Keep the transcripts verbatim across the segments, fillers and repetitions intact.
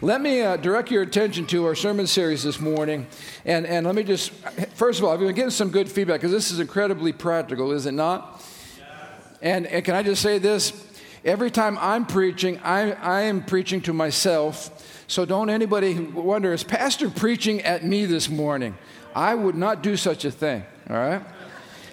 Let me uh, direct your attention to our sermon series this morning. And, and let me just, first of all, I've been getting some good feedback because this is incredibly practical, is it not? Yes. And, and can I just say this? Every time I'm preaching, I, I am preaching to myself. So don't anybody wonder, is Pastor preaching at me this morning? I would not do such a thing, all right?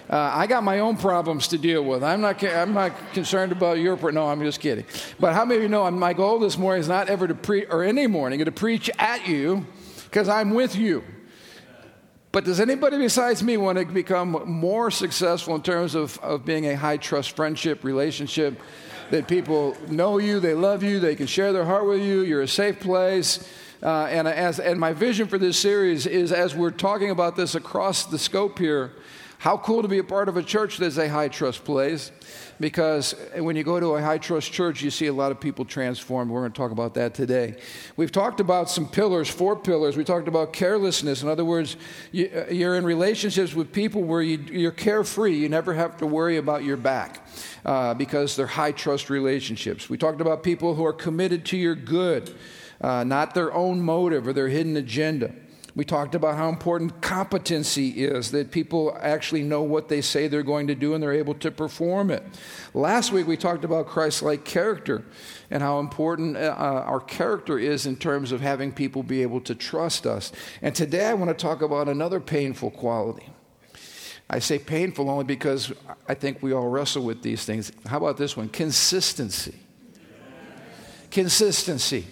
Uh, I got my own problems to deal with. I'm not I'm not concerned about your, no, I'm just kidding. But how many of you know my goal this morning is not ever to preach, or any morning, to preach at you because I'm with you. But does anybody besides me want to become more successful in terms of, of being a high-trust friendship relationship that people know you, they love you, they can share their heart with you, you're a safe place? Uh, and, as, and my vision for this series is, as we're talking about this across the scope here, how cool to be a part of a church that's a high-trust place, because when you go to a high-trust church, you see a lot of people transformed. We're going to talk about that today. We've talked about some pillars, four pillars. We talked about carelessness. In other words, you're in relationships with people where you're carefree. You never have to worry about your back uh, because they're high-trust relationships. We talked about people who are committed to your good, uh, not their own motive or their hidden agenda. We talked about how important competency is, that people actually know what they say they're going to do and they're able to perform it. Last week, we talked about Christ-like character and how important uh, our character is in terms of having people be able to trust us. And today, I want to talk about another painful quality. I say painful only because I think we all wrestle with these things. How about this one? Consistency. Consistency.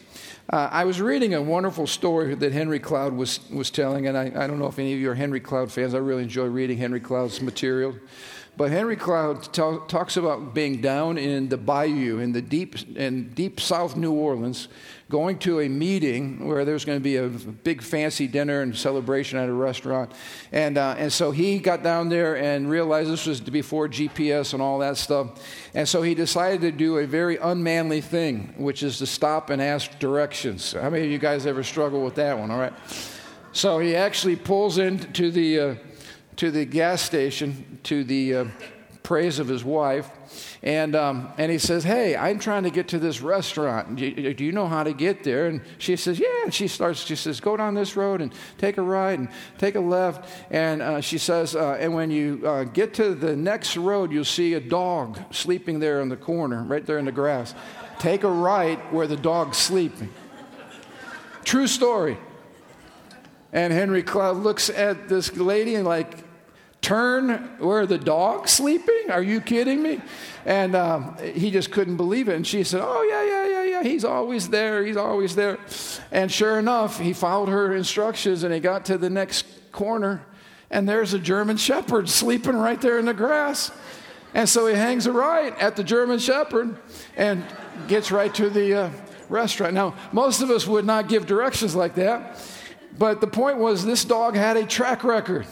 Uh, I was reading a wonderful story that Henry Cloud was, was telling, and I, I don't know if any of you are Henry Cloud fans. I really enjoy reading Henry Cloud's material. But Henry Cloud t- talks about being down in the bayou in the deep in deep South New Orleans, going to a meeting where there's going to be a big fancy dinner and celebration at a restaurant. And uh, and so he got down there and realized this was before G P S and all that stuff. And so he decided to do a very unmanly thing, which is to stop and ask directions. How many of you guys ever struggle with that one, all right? So he actually pulls into the... Uh, to the gas station, to the uh, praise of his wife, and um, and he says, "Hey, I'm trying to get to this restaurant. Do you, do you know how to get there?" And she says, "Yeah." And she starts. She says, "Go down this road and take a right and take a left." And uh, she says, uh, "And when you uh, get to the next road, you'll see a dog sleeping there in the corner, right there in the grass. Take a right where the dog's sleeping." True story. And Henry Cloud looks at this lady and like, turn where the dog's sleeping? Are you kidding me? And um, he just couldn't believe it. And she said, oh, yeah, yeah, yeah, yeah. He's always there. He's always there. And sure enough, he followed her instructions and he got to the next corner. And there's a German shepherd sleeping right there in the grass. And so he hangs a right at the German shepherd and gets right to the uh, restaurant. Now, most of us would not give directions like that. But the point was, this dog had a track record.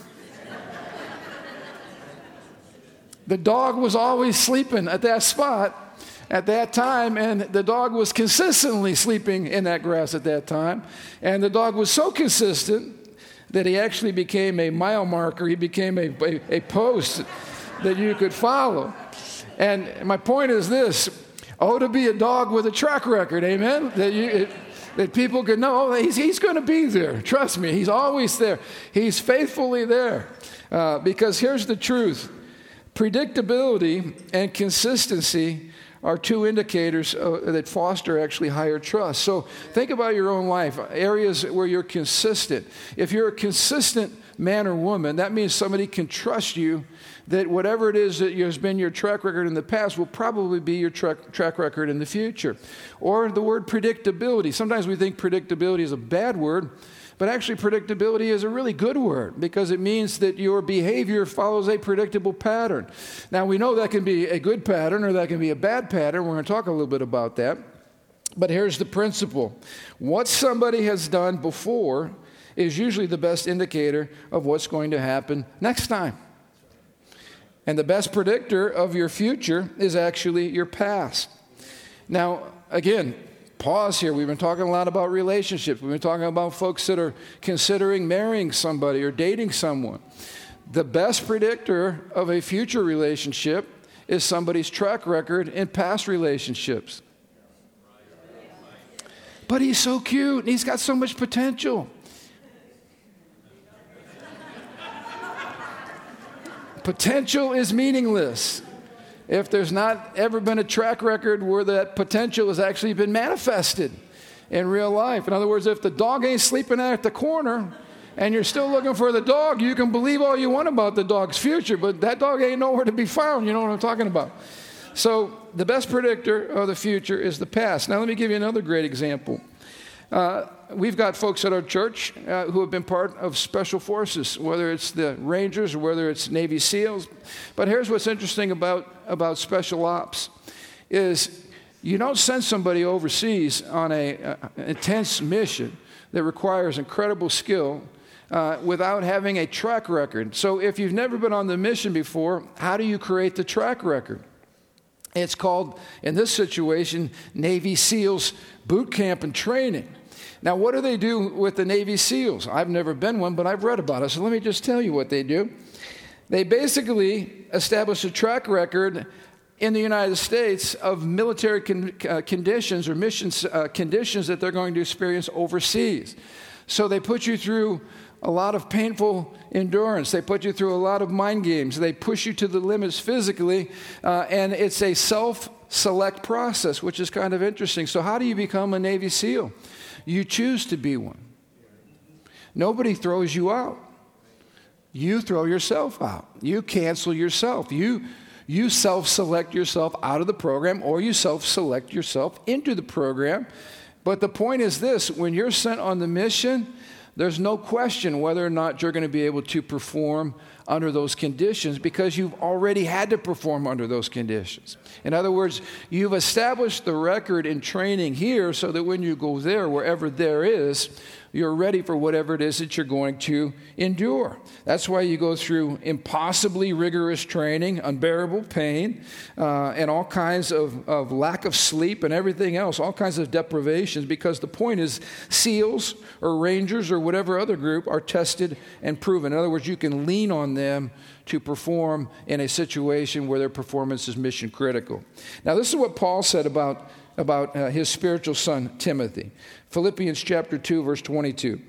The dog was always sleeping at that spot at that time, and the dog was consistently sleeping in that grass at that time. And the dog was so consistent that he actually became a mile marker. He became a, a, a post that you could follow. And my point is this, oh, to be a dog with a track record, amen? That you... It, That people could know, oh, he's, he's going to be there. Trust me, he's always there. He's faithfully there. Uh, because here's the truth. Predictability and consistency are two indicators uh, that foster actually higher trust. So think about your own life, areas where you're consistent. If you're a consistent man or woman, that means somebody can trust you that whatever it is that has been your track record in the past will probably be your track, track record in the future. Or the word predictability. Sometimes we think predictability is a bad word, but actually predictability is a really good word because it means that your behavior follows a predictable pattern. Now, we know that can be a good pattern or that can be a bad pattern. We're going to talk a little bit about that. But here's the principle. What somebody has done before is usually the best indicator of what's going to happen next time. And the best predictor of your future is actually your past. Now, again, pause here. We've been talking a lot about relationships. We've been talking about folks that are considering marrying somebody or dating someone. The best predictor of a future relationship is somebody's track record in past relationships. but he's so cute and he's got so much potential. Potential is meaningless if there's not ever been a track record where that potential has actually been manifested in real life. In other words, if the dog ain't sleeping at the corner and you're still looking for the dog, you can believe all you want about the dog's future, but that dog ain't nowhere to be found. You know what I'm talking about. So the best predictor of the future is the past. Now let me give you another great example. Uh, we've got folks at our church uh, who have been part of special forces, whether it's the Rangers or whether it's Navy SEALs. But here's what's interesting about, about special ops is you don't send somebody overseas on an intense mission that requires incredible skill uh, without having a track record. So if you've never been on the mission before, how do you create the track record? It's called, in this situation, Navy SEALs boot camp and training. Now, what do they do with the Navy SEALs? I've never been one, but I've read about it. So let me just tell you what they do. They basically establish a track record in the United States of military con- uh, conditions or missions uh, conditions that they're going to experience overseas. So they put you through a lot of painful endurance. They put you through a lot of mind games. They push you to the limits physically, uh, and it's a self-select process, which is kind of interesting. So how do you become a Navy SEAL? You choose to be one. Nobody throws you out. You throw yourself out. You cancel yourself. You you self-select yourself out of the program, or you self-select yourself into the program. But the point is this: when you're sent on the mission, there's no question whether or not you're going to be able to perform under those conditions because you've already had to perform under those conditions. In other words, you've established the record in training here so that when you go there, wherever there is, you're ready for whatever it is that you're going to endure. That's why you go through impossibly rigorous training, unbearable pain, uh, and all kinds of, of lack of sleep and everything else, all kinds of deprivations, because the point is SEALs or Rangers or whatever other group are tested and proven. In other words, you can lean on them to perform in a situation where their performance is mission critical. Now, this is what Paul said about about uh, his spiritual son, Timothy. Philippians chapter two, verse twenty-two.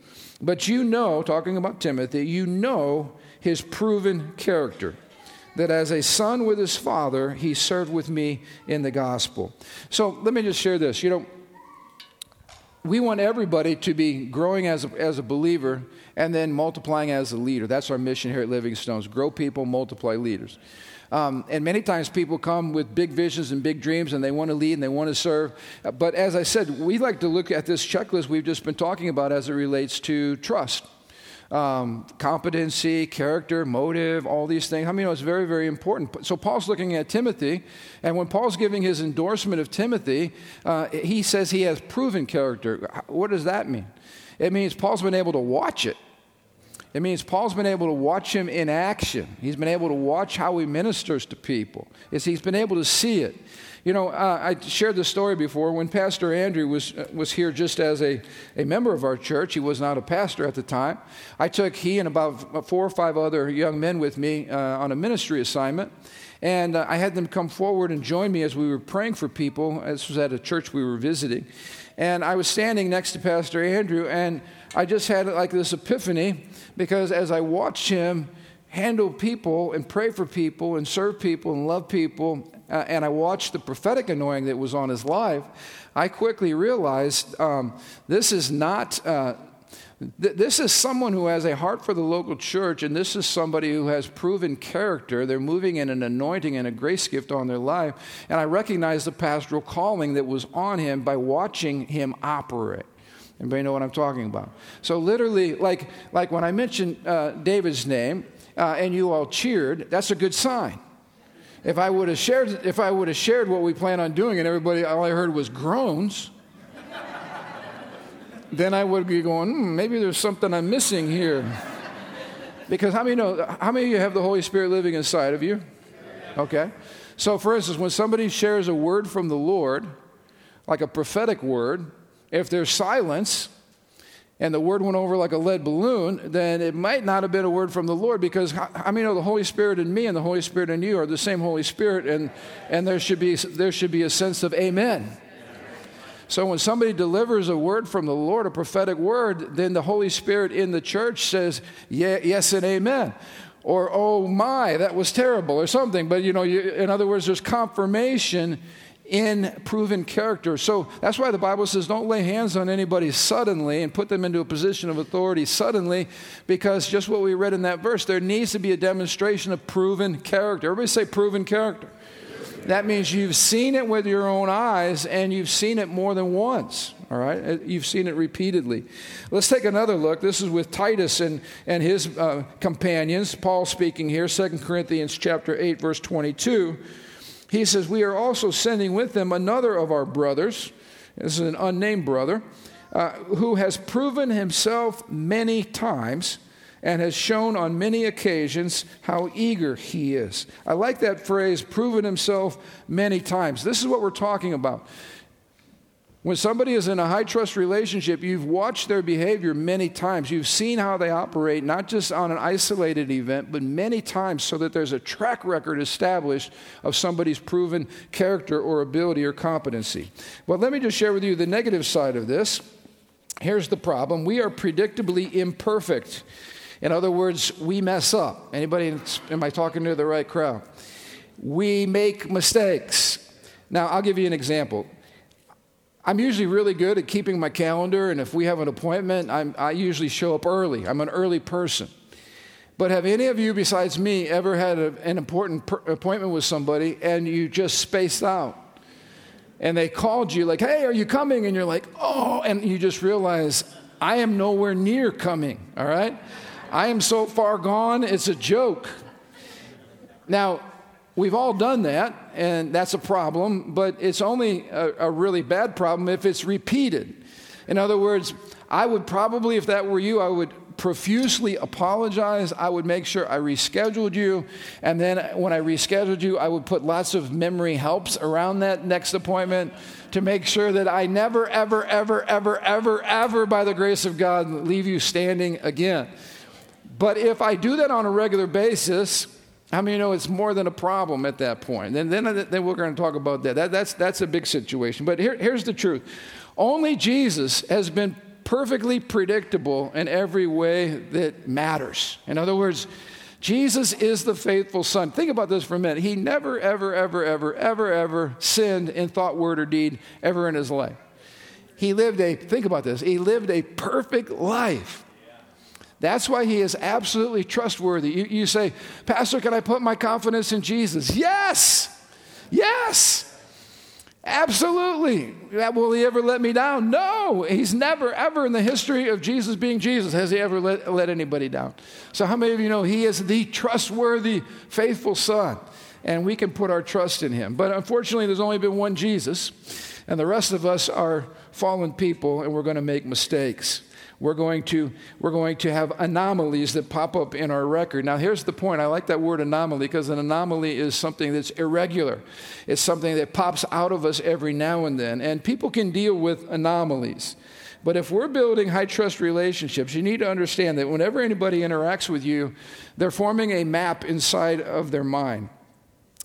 But you know, talking about Timothy, you know his proven character, that as a son with his father, he served with me in the gospel. So let me just share this. You know, we want everybody to be growing as a, as a believer and then multiplying as a leader. That's our mission here at Living Stones. Grow people, multiply leaders. Um, and many times people come with big visions and big dreams and they want to lead and they want to serve. But as I said, we like to look at this checklist we've just been talking about as it relates to trust, um, competency, character, motive, all these things. I mean, it's very, very important. So Paul's looking at Timothy, and when Paul's giving his endorsement of Timothy, uh, he says he has proven character. What does that mean? It means Paul's been able to watch it. It means Paul's been able to watch him in action. He's been able to watch how he ministers to people. It's, he's been able to see it. You know, uh, I shared this story before. When Pastor Andrew was uh, was here just as a, a member of our church, he was not a pastor at the time, I took he and about four or five other young men with me uh, on a ministry assignment. And uh, I had them come forward and join me as we were praying for people. This was at a church we were visiting. And I was standing next to Pastor Andrew, and I just had like this epiphany, because as I watched him handle people and pray for people and serve people and love people, uh, and I watched the prophetic anointing that was on his life, I quickly realized um, this is not, uh, th- this is someone who has a heart for the local church, and this is somebody who has proven character. They're moving in an anointing and a grace gift on their life, and I recognized the pastoral calling that was on him by watching him operate. Everybody know what I'm talking about. So literally, like like when I mentioned uh, David's name uh, and you all cheered, that's a good sign. If I would have shared, if I would have shared what we plan on doing, and everybody, all I heard was groans, then I would be going, hmm, maybe there's something I'm missing here. Because how many know? How many of you have the Holy Spirit living inside of you? Okay. So for instance, when somebody shares a word from the Lord, like a prophetic word, if there's silence and the word went over like a lead balloon, then it might not have been a word from the Lord, because I mean, you know, the Holy Spirit in me and the Holy Spirit in you are the same Holy Spirit, and, and there should be there should be a sense of amen. So when somebody delivers a word from the Lord, a prophetic word, then the Holy Spirit in the church says, yeah, yes and amen. Or, oh my, that was terrible, or something. But, you know, you, in other words, there's confirmation in proven character. So that's why the Bible says don't lay hands on anybody suddenly and put them into a position of authority suddenly, because just what we read in that verse, there needs to be a demonstration of proven character. Everybody say proven character. That means you've seen it with your own eyes, and you've seen it more than once, all right? You've seen it repeatedly. Let's take another look. This is with Titus and, and his uh, companions. Paul speaking here, Second Corinthians chapter eight, verse twenty-two. He says, we are also sending with them another of our brothers. This is an unnamed brother, uh, who has proven himself many times and has shown on many occasions how eager he is. I like that phrase, proven himself many times. This is what we're talking about. When somebody is in a high trust relationship, you've watched their behavior many times. You've seen how they operate, not just on an isolated event, but many times, so that there's a track record established of somebody's proven character or ability or competency. But let me just share with you the negative side of this. Here's the problem. We are predictably imperfect. In other words, we mess up. Anybody, am I talking to the right crowd? We make mistakes. Now, I'll give you an example. I'm usually really good at keeping my calendar, and if we have an appointment, I'm, I usually show up early. I'm an early person. But have any of you besides me ever had a, an important per- appointment with somebody, and you just spaced out? And they called you like, hey, are you coming? And you're like, oh, and you just realize, I am nowhere near coming, all right? I am so far gone, it's a joke. Now, we've all done that, and that's a problem, but it's only a, a really bad problem if it's repeated. In other words, I would probably, if that were you, I would profusely apologize. I would make sure I rescheduled you, and then when I rescheduled you, I would put lots of memory helps around that next appointment to make sure that I never, ever, ever, ever, ever, ever, by the grace of God, leave you standing again. But if I do that on a regular basis, I mean, you know, it's more than a problem at that point. And then, then we're going to talk about that. that that's, that's a big situation. But here, here's the truth. Only Jesus has been perfectly predictable in every way that matters. In other words, Jesus is the faithful Son. Think about this for a minute. He never, ever, ever, ever, ever, ever sinned in thought, word, or deed ever in his life. He lived a, think about this, he lived a perfect life. That's why he is absolutely trustworthy. You, you say, Pastor, can I put my confidence in Jesus? Yes, yes, absolutely. Will he ever let me down? No, he's never, ever in the history of Jesus being Jesus has he ever let, let anybody down. So how many of you know he is the trustworthy, faithful Son, and we can put our trust in him? But unfortunately, there's only been one Jesus, and the rest of us are fallen people, and we're going to make mistakes. We're going to we're going to have anomalies that pop up in our record. Now, here's the point. I like that word anomaly, because an anomaly is something that's irregular. It's something that pops out of us every now and then. And people can deal with anomalies. But if we're building high trust relationships, you need to understand that whenever anybody interacts with you, they're forming a map inside of their mind.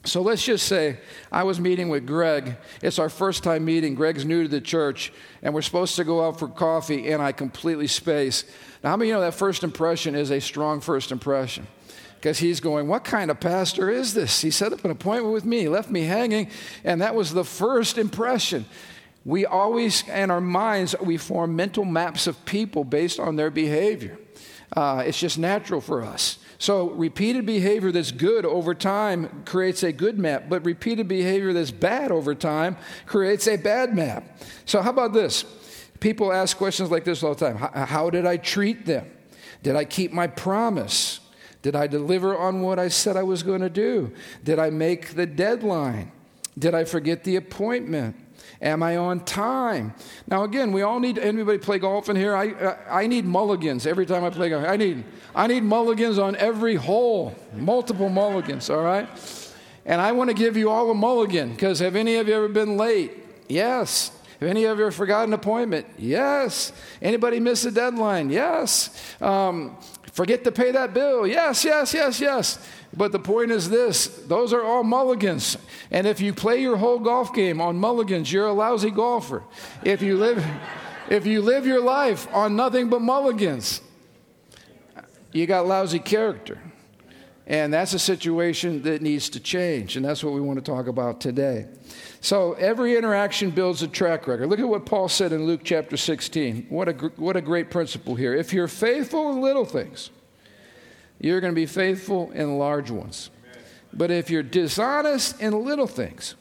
So let's just say I was meeting with Greg. It's our first time meeting. Greg's new to the church, and we're supposed to go out for coffee, and I completely space. Now, how many of you know that first impression is a strong first impression? Because he's going, what kind of pastor is this? He set up an appointment with me, left me hanging, and that was the first impression. We always, in our minds, we form mental maps of people based on their behavior. Uh, it's just natural for us. So repeated behavior that's good over time creates a good map, but repeated behavior that's bad over time creates a bad map. So how about this? People ask questions like this all the time. How did I treat them? Did I keep my promise? Did I deliver on what I said I was going to do? Did I make the deadline? Did I forget the appointment? Am I on time? Now, again, we all need, anybody play golf in here? I, I I need mulligans every time I play golf. I need I need mulligans on every hole, multiple mulligans, all right? And I want to give you all a mulligan, because have any of you ever been late? Yes. Have any of you ever forgotten an appointment? Yes. Anybody miss a deadline? Yes. Um, forget to pay that bill? Yes, yes, yes, yes. But the point is this, those are all mulligans. And if you play your whole golf game on mulligans, you're a lousy golfer. If you live, if you live your life on nothing but mulligans, you got lousy character. And that's a situation that needs to change. And that's what we want to talk about today. So every interaction builds a track record. Look at what Paul said in Luke chapter sixteen. What a, what a great principle here. If you're faithful in little things, you're going to be faithful in large ones. But if you're dishonest in little things,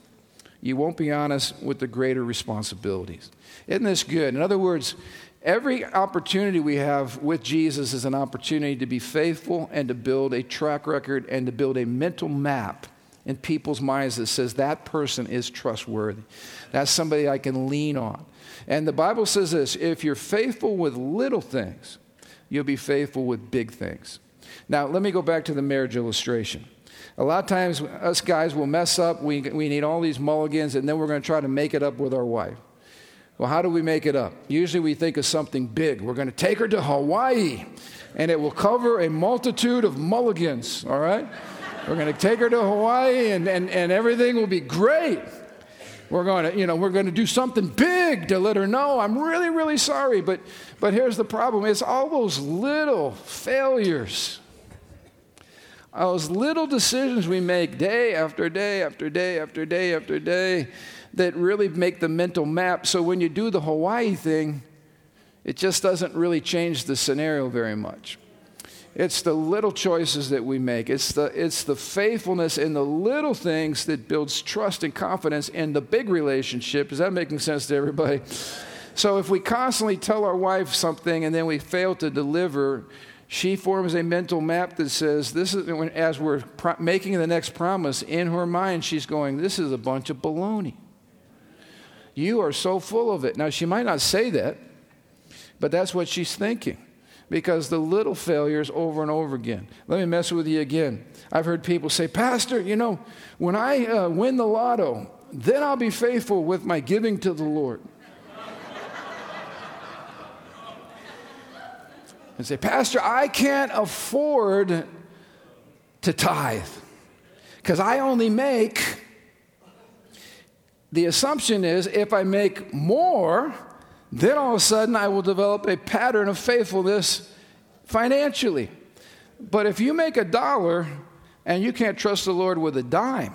you won't be honest with the greater responsibilities. Isn't this good? In other words, every opportunity we have with Jesus is an opportunity to be faithful and to build a track record and to build a mental map in people's minds that says that person is trustworthy. That's somebody I can lean on. And the Bible says this, if you're faithful with little things, you'll be faithful with big things. Now, let me go back to the marriage illustration. A lot of times us guys will mess up. We, we need all these mulligans, and then we're going to try to make it up with our wife. Well, how do we make it up? Usually we think of something big. We're going to take her to Hawaii, and it will cover a multitude of mulligans, all right? We're going to take her to Hawaii, and, and, and everything will be great. We're going to, you know, we're going to do something big to let her know I'm really, really sorry. But, but here's the problem. It's all those little failures, all those little decisions we make day after day after day after day after day, that really make the mental map. So when you do the Hawaii thing, it just doesn't really change the scenario very much. It's the little choices that we make. It's the it's the faithfulness in the little things that builds trust and confidence in the big relationship. Is that making sense to everybody? So if we constantly tell our wife something and then we fail to deliver, she forms a mental map that says, "This is," as we're pro- making the next promise, in her mind, she's going, "This is a bunch of baloney. You are so full of it." Now, she might not say that, but that's what she's thinking, because the little failures over and over again. Let me mess with you again. I've heard people say, "Pastor, you know, when I uh, win the lotto, then I'll be faithful with my giving to the Lord." And say, "Pastor, I can't afford to tithe because I only make..." The assumption is if I make more, then all of a sudden I will develop a pattern of faithfulness financially. But if you make a dollar and you can't trust the Lord with a dime,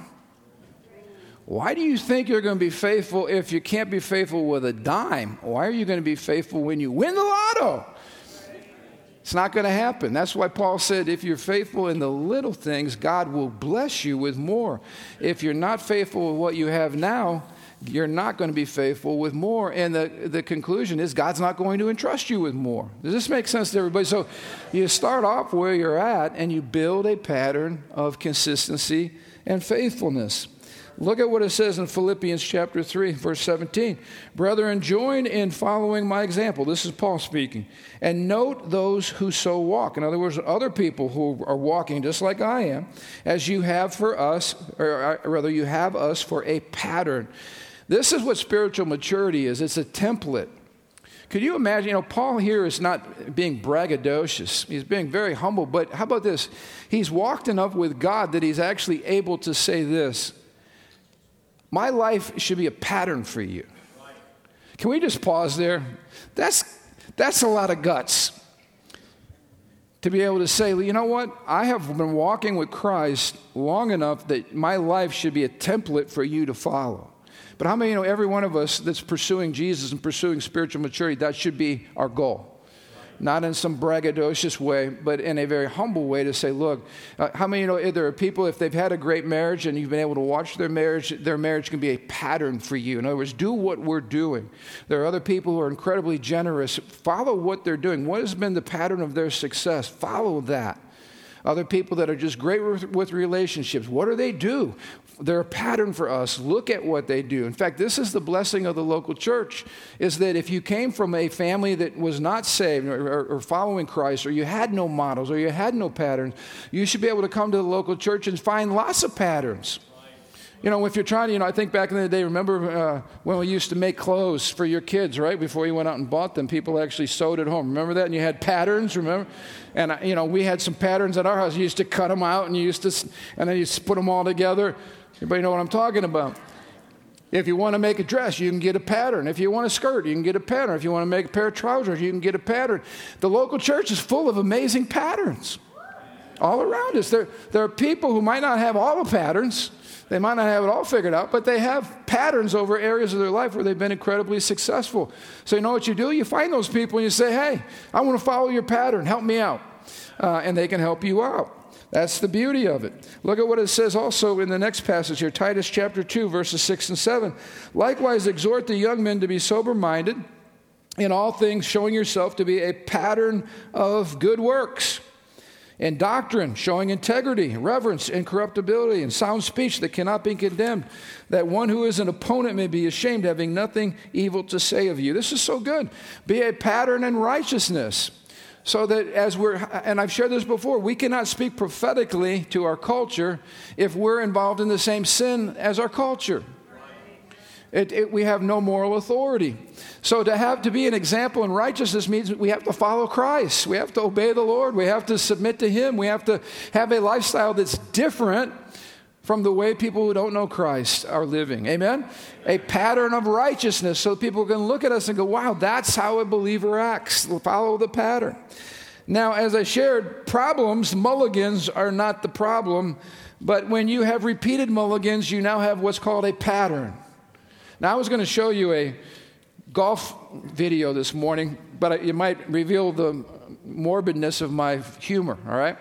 why do you think you're going to be faithful if you can't be faithful with a dime? Why are you going to be faithful when you win the lotto? It's not going to happen. That's why Paul said, if you're faithful in the little things, God will bless you with more. If you're not faithful with what you have now, you're not going to be faithful with more. And the, the conclusion is God's not going to entrust you with more. Does this make sense to everybody? So you start off where you're at and you build a pattern of consistency and faithfulness. Look at what it says in Philippians chapter three, verse seventeen. "Brethren, join in following my example." This is Paul speaking. "And note those who so walk." In other words, other people who are walking just like I am, "as you have for us, or rather you have us for a pattern." This is what spiritual maturity is. It's a template. Could you imagine, you know, Paul here is not being braggadocious. He's being very humble. But how about this? He's walked enough with God that he's actually able to say this: my life should be a pattern for you. Can we just pause there? That's that's a lot of guts to be able to say, you know what? I have been walking with Christ long enough that my life should be a template for you to follow. But how many of you know every one of us that's pursuing Jesus and pursuing spiritual maturity, that should be our goal? Not in some braggadocious way, but in a very humble way to say, look, uh, how many, you know, there are people, if they've had a great marriage and you've been able to watch their marriage, their marriage can be a pattern for you. In other words, do what we're doing. There are other people who are incredibly generous. Follow what they're doing. What has been the pattern of their success? Follow that. Other people that are just great with, with relationships, what do they do? They're a pattern for us. Look at what they do. In fact, this is the blessing of the local church, is that if you came from a family that was not saved or, or following Christ, or you had no models, or you had no patterns, you should be able to come to the local church and find lots of patterns. You know, if you're trying to, you know, I think back in the day, remember uh, when we used to make clothes for your kids, right? Before you went out and bought them, people actually sewed at home. Remember that? And you had patterns, remember? And, you know, we had some patterns at our house. You used to cut them out and you used to, and then you put them all together. Everybody know what I'm talking about. If you want to make a dress, you can get a pattern. If you want a skirt, you can get a pattern. If you want to make a pair of trousers, you can get a pattern. The local church is full of amazing patterns all around us. There, there are people who might not have all the patterns. They might not have it all figured out, but they have patterns over areas of their life where they've been incredibly successful. So you know what you do? You find those people and you say, hey, I want to follow your pattern. Help me out. Uh, and they can help you out. That's the beauty of it. Look at what it says also in the next passage here, Titus chapter two, verses six and seven. Likewise, exhort the young men to be sober-minded in all things, showing yourself to be a pattern of good works. In doctrine, showing integrity, reverence, incorruptibility, and sound speech that cannot be condemned, that one who is an opponent may be ashamed, having nothing evil to say of you. This is so good. Be a pattern in righteousness. So that as we're, and I've shared this before, we cannot speak prophetically to our culture if we're involved in the same sin as our culture. It, it, we have no moral authority. So to have to be an example in righteousness means we have to follow Christ. We have to obey the Lord. We have to submit to Him. We have to have a lifestyle that's different from the way people who don't know Christ are living. Amen? A pattern of righteousness so people can look at us and go, wow, that's how a believer acts. Follow the pattern. Now, as I shared, problems, mulligans are not the problem, but when you have repeated mulligans, you now have what's called a pattern. Now, I was going to show you a golf video this morning, but it might reveal the morbidness of my humor, all right?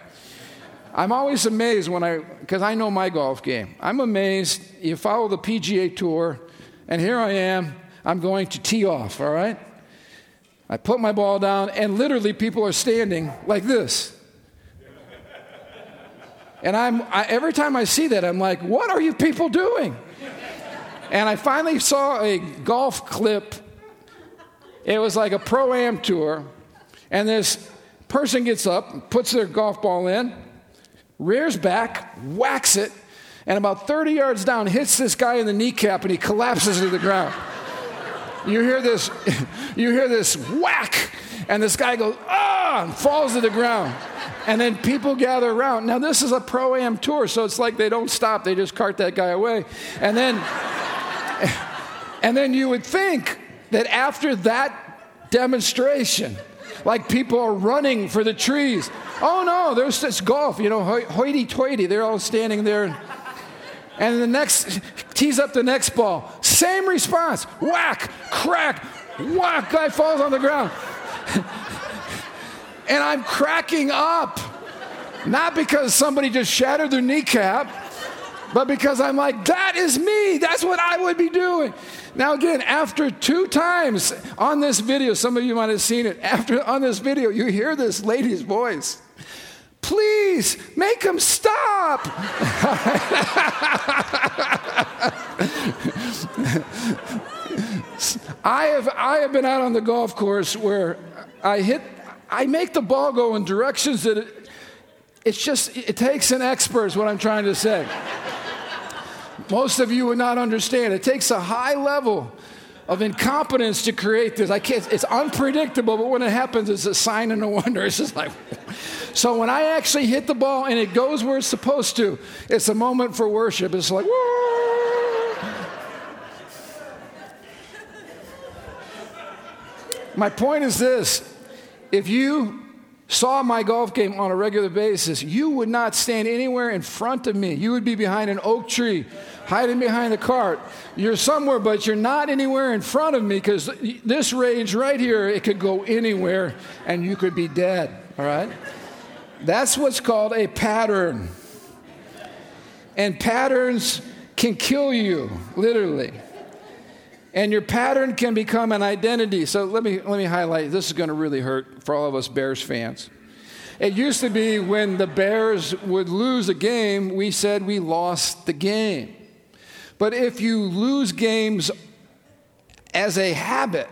I'm always amazed when I, because I know my golf game. I'm amazed. You follow the P G A Tour, and here I am. I'm going to tee off, all right? I put my ball down, and literally people are standing like this. And I'm I, every time I see that, I'm like, what are you people doing? And I finally saw a golf clip. It was like a pro-am tour, and this person gets up, puts their golf ball in, rears back, whacks it, and about thirty yards down, hits this guy in the kneecap, and he collapses to the ground. You hear this, you hear this whack, and this guy goes, ah, and falls to the ground. And then people gather around. Now, this is a pro-am tour, so it's like they don't stop. They just cart that guy away. And then, and then you would think that after that demonstration, like people are running for the trees. Oh, no, there's this golf, you know, ho- hoity-toity. They're all standing there. And the next, tees up the next ball. Same response. Whack, crack, whack. Guy falls on the ground. And I'm cracking up. Not because somebody just shattered their kneecap, but because I'm like, that is me. That's what I would be doing. Now, again, after two times on this video, some of you might have seen it. After on this video, you hear this lady's voice. Please, make him stop. I have I have been out on the golf course where I hit, I make the ball go in directions that it, it's just, it takes an expert is what I'm trying to say. Most of you would not understand. It takes a high level of incompetence to create this. I can't, it's unpredictable, but when it happens, it's a sign and a wonder. It's just like, so when I actually hit the ball and it goes where it's supposed to, it's a moment for worship. It's like, whoa. My point is this. If you saw my golf game on a regular basis, you would not stand anywhere in front of me. You would be behind an oak tree, hiding behind the cart. You're somewhere, but you're not anywhere in front of me because this range right here, it could go anywhere and you could be dead, all right? That's what's called a pattern. And patterns can kill you, literally. And your pattern can become an identity. So let me let me highlight, this is going to really hurt for all of us Bears fans. It used to be when the Bears would lose a game, we said we lost the game. But if you lose games as a habit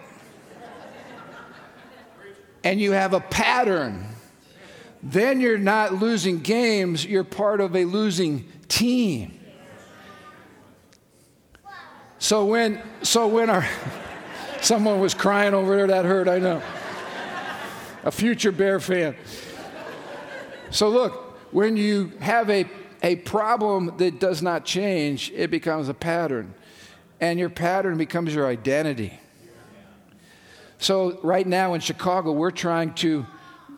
and you have a pattern, then you're not losing games, you're part of a losing team. So when, so when our, someone was crying over there, that hurt, I know. A future Bear fan. So look, when you have a, a problem that does not change, it becomes a pattern. And your pattern becomes your identity. So right now in Chicago, we're trying to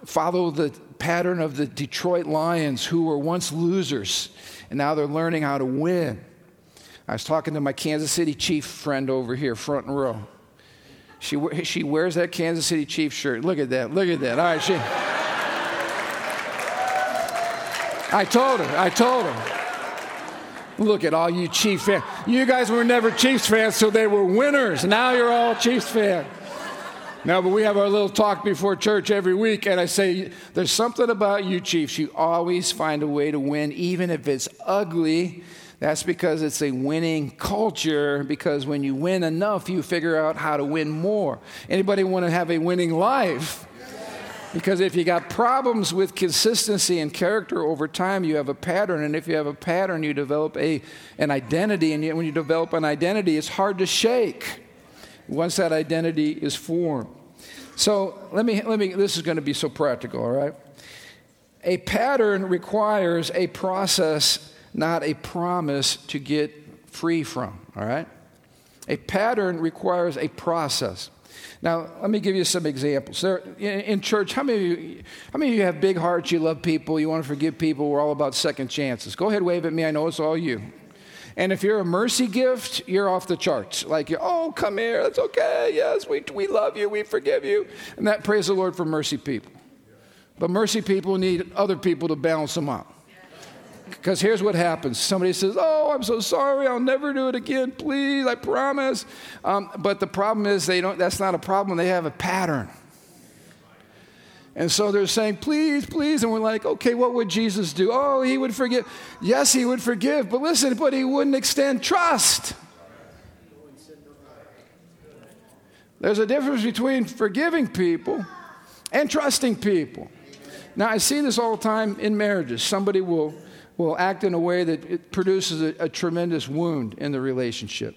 follow the pattern of the Detroit Lions, who were once losers, and now they're learning how to win. I was talking to my Kansas City Chief friend over here, front row. She she wears that Kansas City Chief shirt. Look at that. Look at that. All right, she. I told her. I told her. Look at all you Chief fans. You guys were never Chiefs fans, so they were winners. Now you're all Chiefs fans. No, but we have our little talk before church every week, and I say, there's something about you Chiefs. You always find a way to win, even if it's ugly. That's because it's a winning culture, because when you win enough, you figure out how to win more. Anybody want to have a winning life? Because if you got problems with consistency and character over time, you have a pattern. And if you have a pattern, you develop a, an identity. And when you develop an identity, it's hard to shake once that identity is formed. So let me, let me, this is going to be so practical, all right? A pattern requires a process, not a promise to get free from, all right? A pattern requires a process. Now, let me give you some examples. There, in, in church, how many of you, how many of you have big hearts, you love people, you want to forgive people, we're all about second chances? Go ahead, wave at me, I know it's all you. And if you're a mercy gift, you're off the charts. Like, you're, oh, come here, that's okay, yes, we, we love you, we forgive you. And that, praise the Lord for mercy people. But mercy people need other people to balance them out. Because here's what happens. Somebody says, oh, I'm so sorry. I'll never do it again. Please, I promise. Um, but the problem is they don't. That's not a problem. They have a pattern. And so they're saying, please, please. And we're like, okay, what would Jesus do? Oh, he would forgive. Yes, he would forgive. But listen, but he wouldn't extend trust. There's a difference between forgiving people and trusting people. Now, I see this all the time in marriages. Somebody will... will act in a way that it produces a, a tremendous wound in the relationship.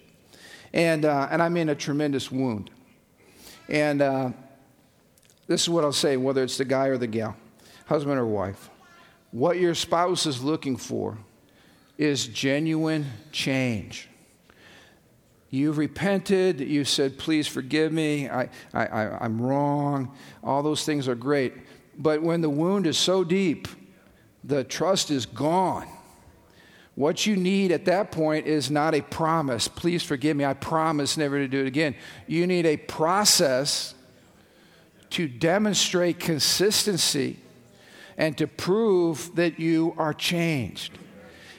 And uh, and I mean a tremendous wound. And uh, this is what I'll say, whether it's the guy or the gal, husband or wife. What your spouse is looking for is genuine change. You've repented. You said, please forgive me. I, I, I, I'm wrong. All those things are great. But when the wound is so deep, the trust is gone. What you need at that point is not a promise. Please forgive me. I promise never to do it again. You need a process to demonstrate consistency and to prove that you are changed.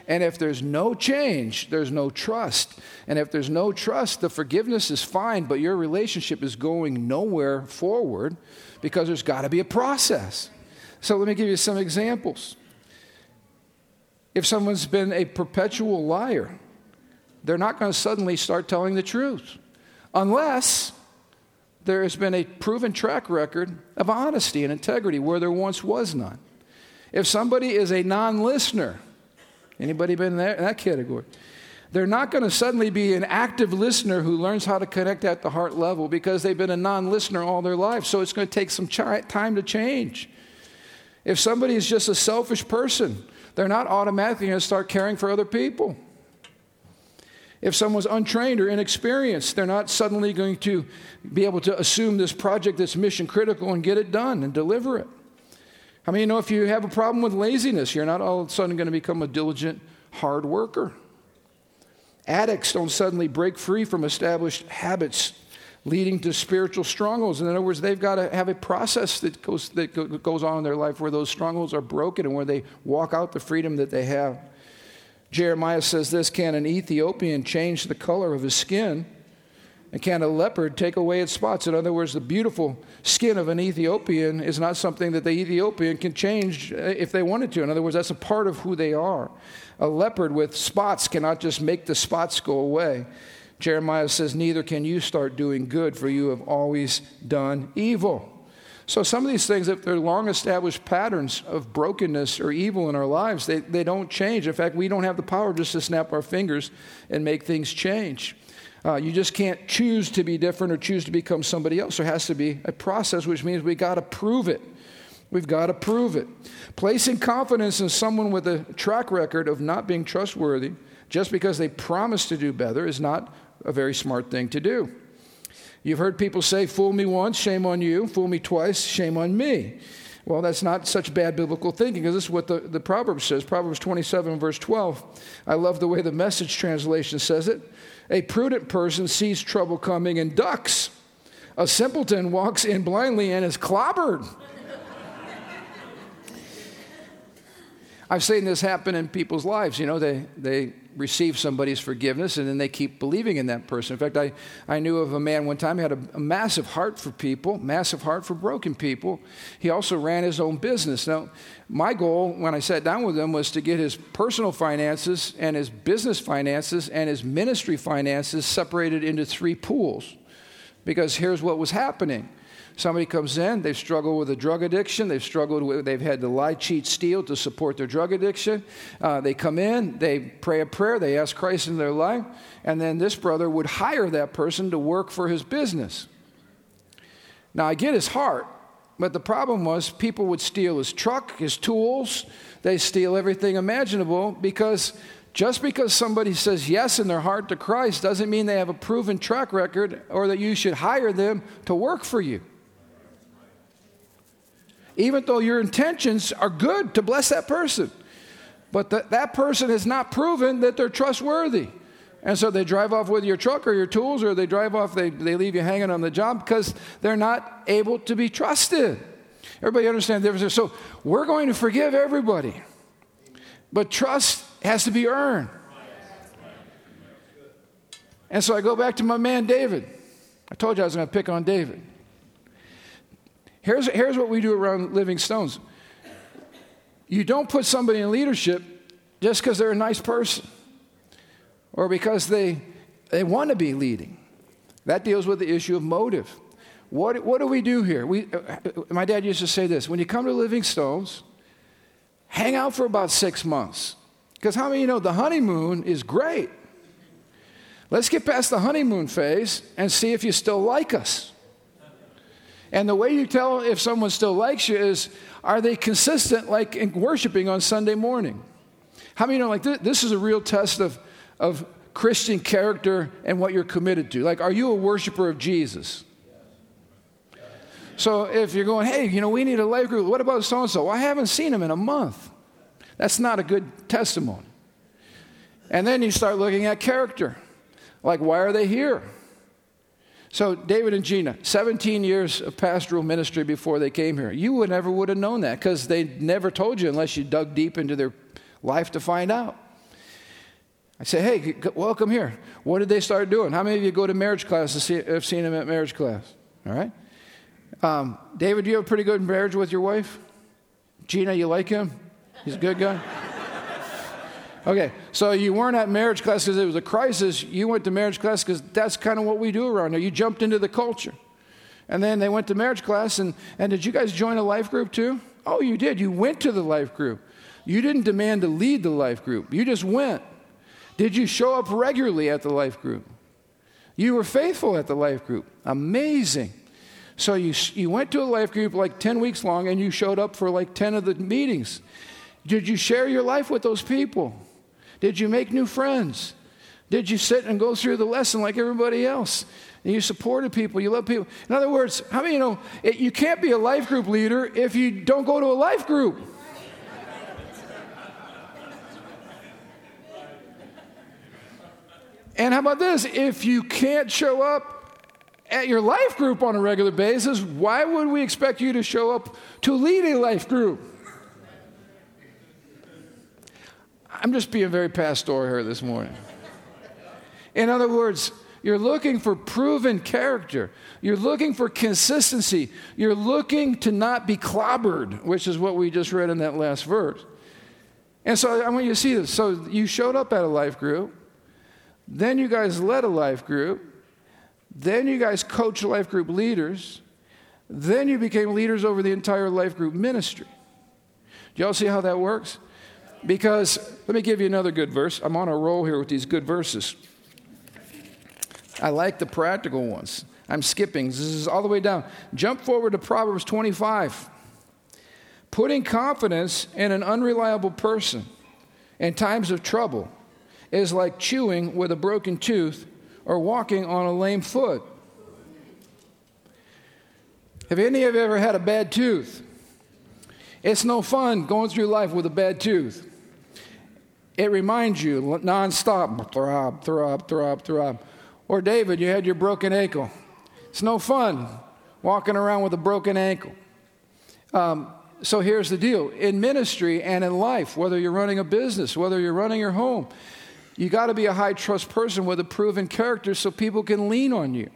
And if there's no change, there's no trust. And if there's no trust, the forgiveness is fine, but your relationship is going nowhere forward because there's got to be a process. So let me give you some examples. If someone's been a perpetual liar, they're not going to suddenly start telling the truth unless there has been a proven track record of honesty and integrity where there once was none. If somebody is a non-listener, anybody been in that, in that category? They're not going to suddenly be an active listener who learns how to connect at the heart level because they've been a non-listener all their life, so it's going to take some chi- time to change. If somebody is just a selfish person, they're not automatically going to start caring for other people. If someone's untrained or inexperienced, they're not suddenly going to be able to assume this project that's mission critical and get it done and deliver it. I mean, you know, if you have a problem with laziness, you're not all of a sudden going to become a diligent, hard worker. Addicts don't suddenly break free from established habits leading to spiritual strongholds. In other words, they've got to have a process that goes that goes on in their life where those strongholds are broken and where they walk out the freedom that they have. Jeremiah says this, can an Ethiopian change the color of his skin? And can a leopard take away its spots? In other words, the beautiful skin of an Ethiopian is not something that the Ethiopian can change if they wanted to. In other words, that's a part of who they are. A leopard with spots cannot just make the spots go away. Jeremiah says, neither can you start doing good, for you have always done evil. So some of these things, if they're long-established patterns of brokenness or evil in our lives, they, they don't change. In fact, we don't have the power just to snap our fingers and make things change. Uh, you just can't choose to be different or choose to become somebody else. There has to be a process, which means we got to prove it. We've got to prove it. Placing confidence in someone with a track record of not being trustworthy just because they promise to do better is not a very smart thing to do. You've heard people say, fool me once, shame on you. Fool me twice, shame on me. Well, that's not such bad biblical thinking, because this is what the, the Proverbs says. Proverbs twenty-seven, verse twelve. I love the way the Message translation says it. A prudent person sees trouble coming and ducks. A simpleton walks in blindly and is clobbered. I've seen this happen in people's lives. You know, they, they receive somebody's forgiveness, and then they keep believing in that person. In fact, I, I knew of a man one time who had a, a massive heart for people, massive heart for broken people. He also ran his own business. Now, my goal when I sat down with him was to get his personal finances and his business finances and his ministry finances separated into three pools, because here's what was happening. Somebody comes in, they've struggled with a drug addiction, they've struggled with, they've had to lie, cheat, steal to support their drug addiction. Uh, they come in, they pray a prayer, they ask Christ into their life, and then this brother would hire that person to work for his business. Now, I get his heart, but the problem was people would steal his truck, his tools, they steal everything imaginable, because just because somebody says yes in their heart to Christ doesn't mean they have a proven track record or that you should hire them to work for you. Even though your intentions are good to bless that person. But th- that person has not proven that they're trustworthy. And so they drive off with your truck or your tools, or they drive off, they, they leave you hanging on the job because they're not able to be trusted. Everybody understand the difference? So we're going to forgive everybody. But trust has to be earned. And so I go back to my man David. I told you I was going to pick on David. Here's, here's what we do around Living Stones. You don't put somebody in leadership just because they're a nice person or because they, they want to be leading. That deals with the issue of motive. What, what do we do here? We, my dad used to say this. When you come to Living Stones, hang out for about six months. Because how many of you know the honeymoon is great? Let's get past the honeymoon phase and see if you still like us. And the way you tell if someone still likes you is, are they consistent like in worshiping on Sunday morning? How many know, like, th- this is a real test of, of Christian character and what you're committed to. Like, are you a worshiper of Jesus? So if you're going, hey, you know, we need a life group. What about so-and-so? Well, I haven't seen him in a month. That's not a good testimony. And then you start looking at character. Like, why are they here? So David and Gina, seventeen years of pastoral ministry before they came here. You would never would have known that because they never told you unless you dug deep into their life to find out. I say, hey, welcome here. What did they start doing? How many of you go to marriage class to see, have seen them at marriage class? All right. Um, David, do you have a pretty good marriage with your wife? Gina, you like him? He's a good guy? Okay, so you weren't at marriage class because it was a crisis. You went to marriage class because that's kind of what we do around here. You jumped into the culture. And then they went to marriage class, and, and did you guys join a life group too? Oh, you did. You went to the life group. You didn't demand to lead the life group. You just went. Did you show up regularly at the life group? You were faithful at the life group. Amazing. So you you went to a life group like ten weeks long, and you showed up for like ten of the meetings. Did you share your life with those people? Did you make new friends? Did you sit and go through the lesson like everybody else? And you supported people. You loved people. In other words, how many of you know, it, you can't be a life group leader if you don't go to a life group. And how about this? If you can't show up at your life group on a regular basis, why would we expect you to show up to lead a life group? I'm just being very pastoral here this morning. In other words, you're looking for proven character. You're looking for consistency. You're looking to not be clobbered, which is what we just read in that last verse. And so I want you to see this. So you showed up at a life group. Then you guys led a life group. Then you guys coached life group leaders. Then you became leaders over the entire life group ministry. Do y'all see how that works? Because, let me give you another good verse. I'm on a roll here with these good verses. I like the practical ones. I'm skipping. This is all the way down. Jump forward to Proverbs twenty-five. Putting confidence in an unreliable person in times of trouble is like chewing with a broken tooth or walking on a lame foot. Have any of you ever had a bad tooth? It's no fun going through life with a bad tooth. It reminds you nonstop, throb, throb, throb, throb. Or David, you had your broken ankle. It's no fun walking around with a broken ankle. Um, so here's the deal. In ministry and in life, whether you're running a business, whether you're running your home, you got to be a high trust person with a proven character so people can lean on you.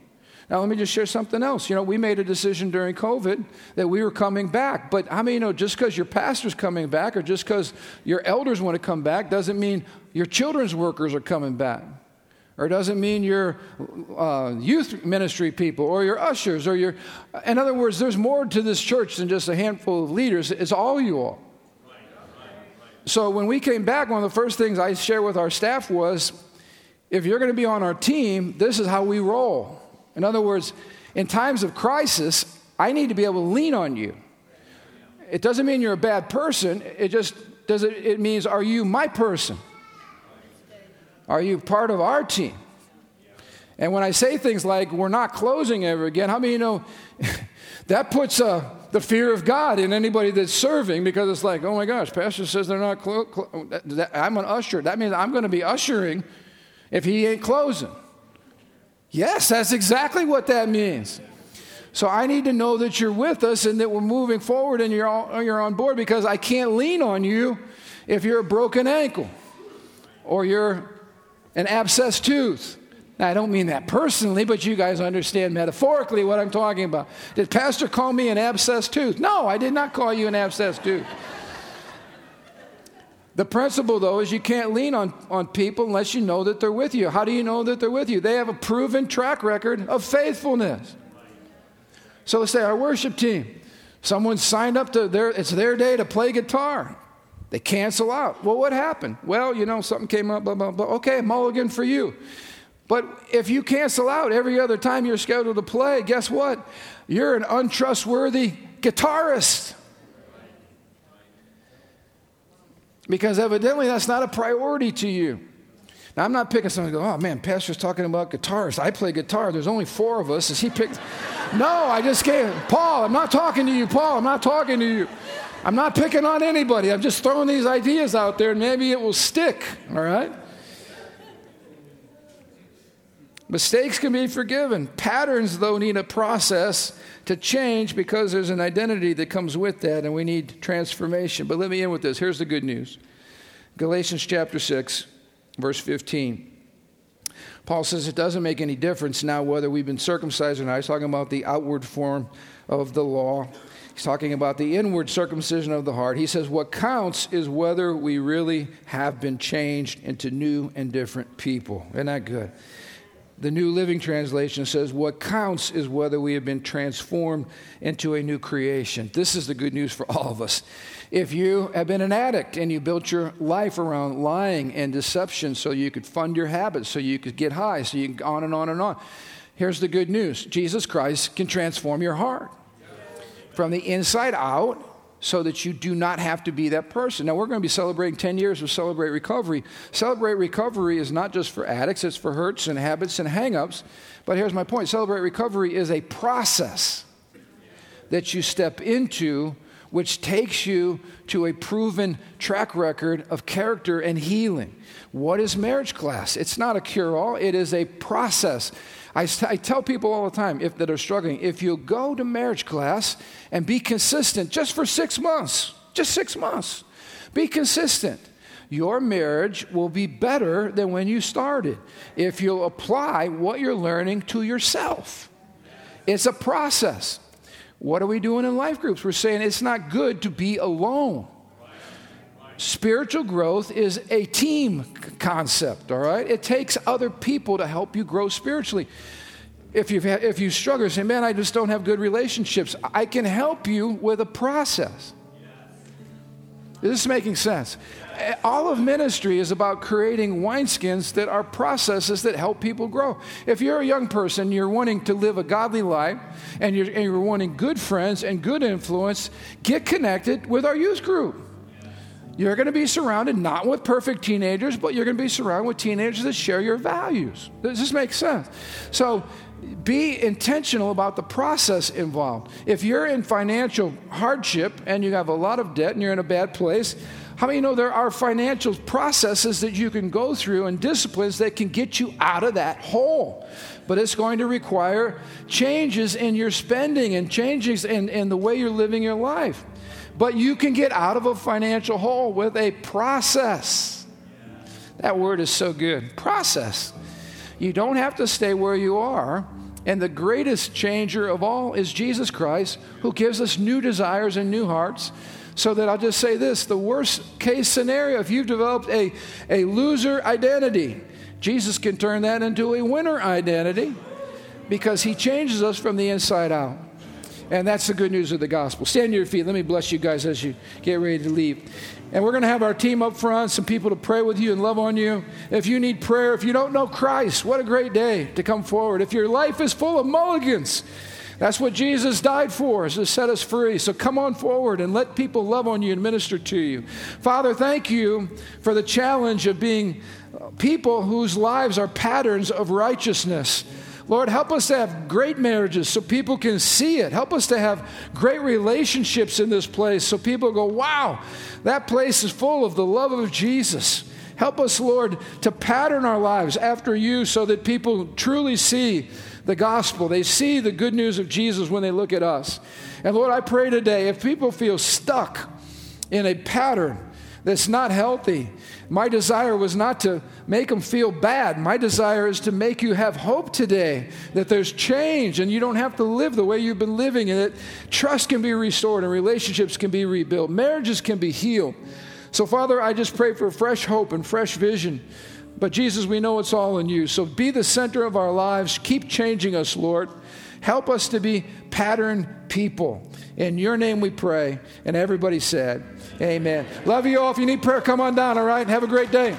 Now, let me just share something else. You know, we made a decision during COVID that we were coming back. But how many you know just because your pastor's coming back or just because your elders want to come back doesn't mean your children's workers are coming back? Or doesn't mean your uh, youth ministry people or your ushers or your... In other words, there's more to this church than just a handful of leaders. It's all you all. Right, right, right. So when we came back, one of the first things I shared with our staff was, if you're going to be on our team, this is how we roll. In other words, in times of crisis, I need to be able to lean on you. It doesn't mean you're a bad person. It just does it, it means, are you my person? Are you part of our team? And when I say things like, we're not closing ever again, how many of you know that puts uh, the fear of God in anybody that's serving, because it's like, oh my gosh, pastor says they're not closing. Clo- I'm an usher. That means I'm going to be ushering if he ain't closing. Yes, that's exactly what that means. So I need to know that you're with us and that we're moving forward and you're all, you're on board, because I can't lean on you if you're a broken ankle or you're an abscessed tooth. Now, I don't mean that personally, but you guys understand metaphorically what I'm talking about. Did Pastor call me an abscessed tooth? No, I did not call you an abscessed tooth. The principle, though, is you can't lean on, on people unless you know that they're with you. How do you know that they're with you? They have a proven track record of faithfulness. So let's say our worship team. Someone signed up to their, it's their day to play guitar. They cancel out. Well, what happened? Well, you know, something came up, blah, blah, blah. Okay, mulligan for you. But if you cancel out every other time you're scheduled to play, guess what? You're an untrustworthy guitarist. Because evidently that's not a priority to you. Now, I'm not picking someone who goes, oh, man, pastor's talking about guitarists. I play guitar. There's only four of us. Is he picked? No, I just can't. Paul, I'm not talking to you, Paul. I'm not talking to you. I'm not picking on anybody. I'm just throwing these ideas out there, and maybe it will stick, all right? Mistakes can be forgiven. Patterns, though, need a process to change, because there's an identity that comes with that, and we need transformation. But let me end with this. Here's the good news. Galatians chapter six, verse fifteen. Paul says it doesn't make any difference now whether we've been circumcised or not. He's talking about the outward form of the law. He's talking about the inward circumcision of the heart. He says what counts is whether we really have been changed into new and different people. Isn't that good? The New Living Translation says what counts is whether we have been transformed into a new creation. This is the good news for all of us. If you have been an addict and you built your life around lying and deception so you could fund your habits, so you could get high, so you can on and on and on. Here's the good news. Jesus Christ can transform your heart from the inside out, so that you do not have to be that person. Now, we're going to be celebrating ten years of Celebrate Recovery. Celebrate Recovery is not just for addicts. It's for hurts and habits and hang-ups. But here's my point. Celebrate Recovery is a process that you step into, which takes you to a proven track record of character and healing. What is marriage class? It's not a cure-all. It is a process. I, I tell people all the time if, that are struggling, if you go to marriage class and be consistent just for six months, just six months, be consistent, your marriage will be better than when you started if you'll apply what you're learning to yourself. It's a process. What are we doing in life groups? We're saying it's not good to be alone. Spiritual growth is a team concept, all right? It takes other people to help you grow spiritually. If you've had, if you struggle and say, man, I just don't have good relationships, I can help you with a process. Is this making sense? All of ministry is about creating wineskins that are processes that help people grow. If you're a young person, you're wanting to live a godly life, and you're, and you're wanting good friends and good influence, get connected with our youth group. You're going to be surrounded not with perfect teenagers, but you're going to be surrounded with teenagers that share your values. Does this make sense? So be intentional about the process involved. If you're in financial hardship and you have a lot of debt and you're in a bad place, how many know there are financial processes that you can go through and disciplines that can get you out of that hole? But it's going to require changes in your spending and changes in, in the way you're living your life. But you can get out of a financial hole with a process. That word is so good. Process. You don't have to stay where you are. And the greatest changer of all is Jesus Christ, who gives us new desires and new hearts. So that I'll just say this, the worst case scenario, if you've developed a, a loser identity, Jesus can turn that into a winner identity because he changes us from the inside out. And that's the good news of the gospel. Stand to your feet. Let me bless you guys as you get ready to leave. And we're going to have our team up front, some people to pray with you and love on you. If you need prayer, if you don't know Christ, what a great day to come forward. If your life is full of mulligans, that's what Jesus died for, is to set us free. So come on forward and let people love on you and minister to you. Father, thank you for the challenge of being people whose lives are patterns of righteousness. Lord, help us to have great marriages so people can see it. Help us to have great relationships in this place so people go, wow, that place is full of the love of Jesus. Help us, Lord, to pattern our lives after you so that people truly see the gospel. They see the good news of Jesus when they look at us. And Lord, I pray today, if people feel stuck in a pattern that's not healthy, my desire was not to make them feel bad. My desire is to make you have hope today that there's change and you don't have to live the way you've been living, and that trust can be restored and relationships can be rebuilt. Marriages can be healed. So Father, I just pray for fresh hope and fresh vision. But Jesus, we know it's all in you. So be the center of our lives. Keep changing us, Lord. Help us to be patterned people. In your name we pray. And everybody said, amen. Love you all. If you need prayer, come on down, all right? Have a great day.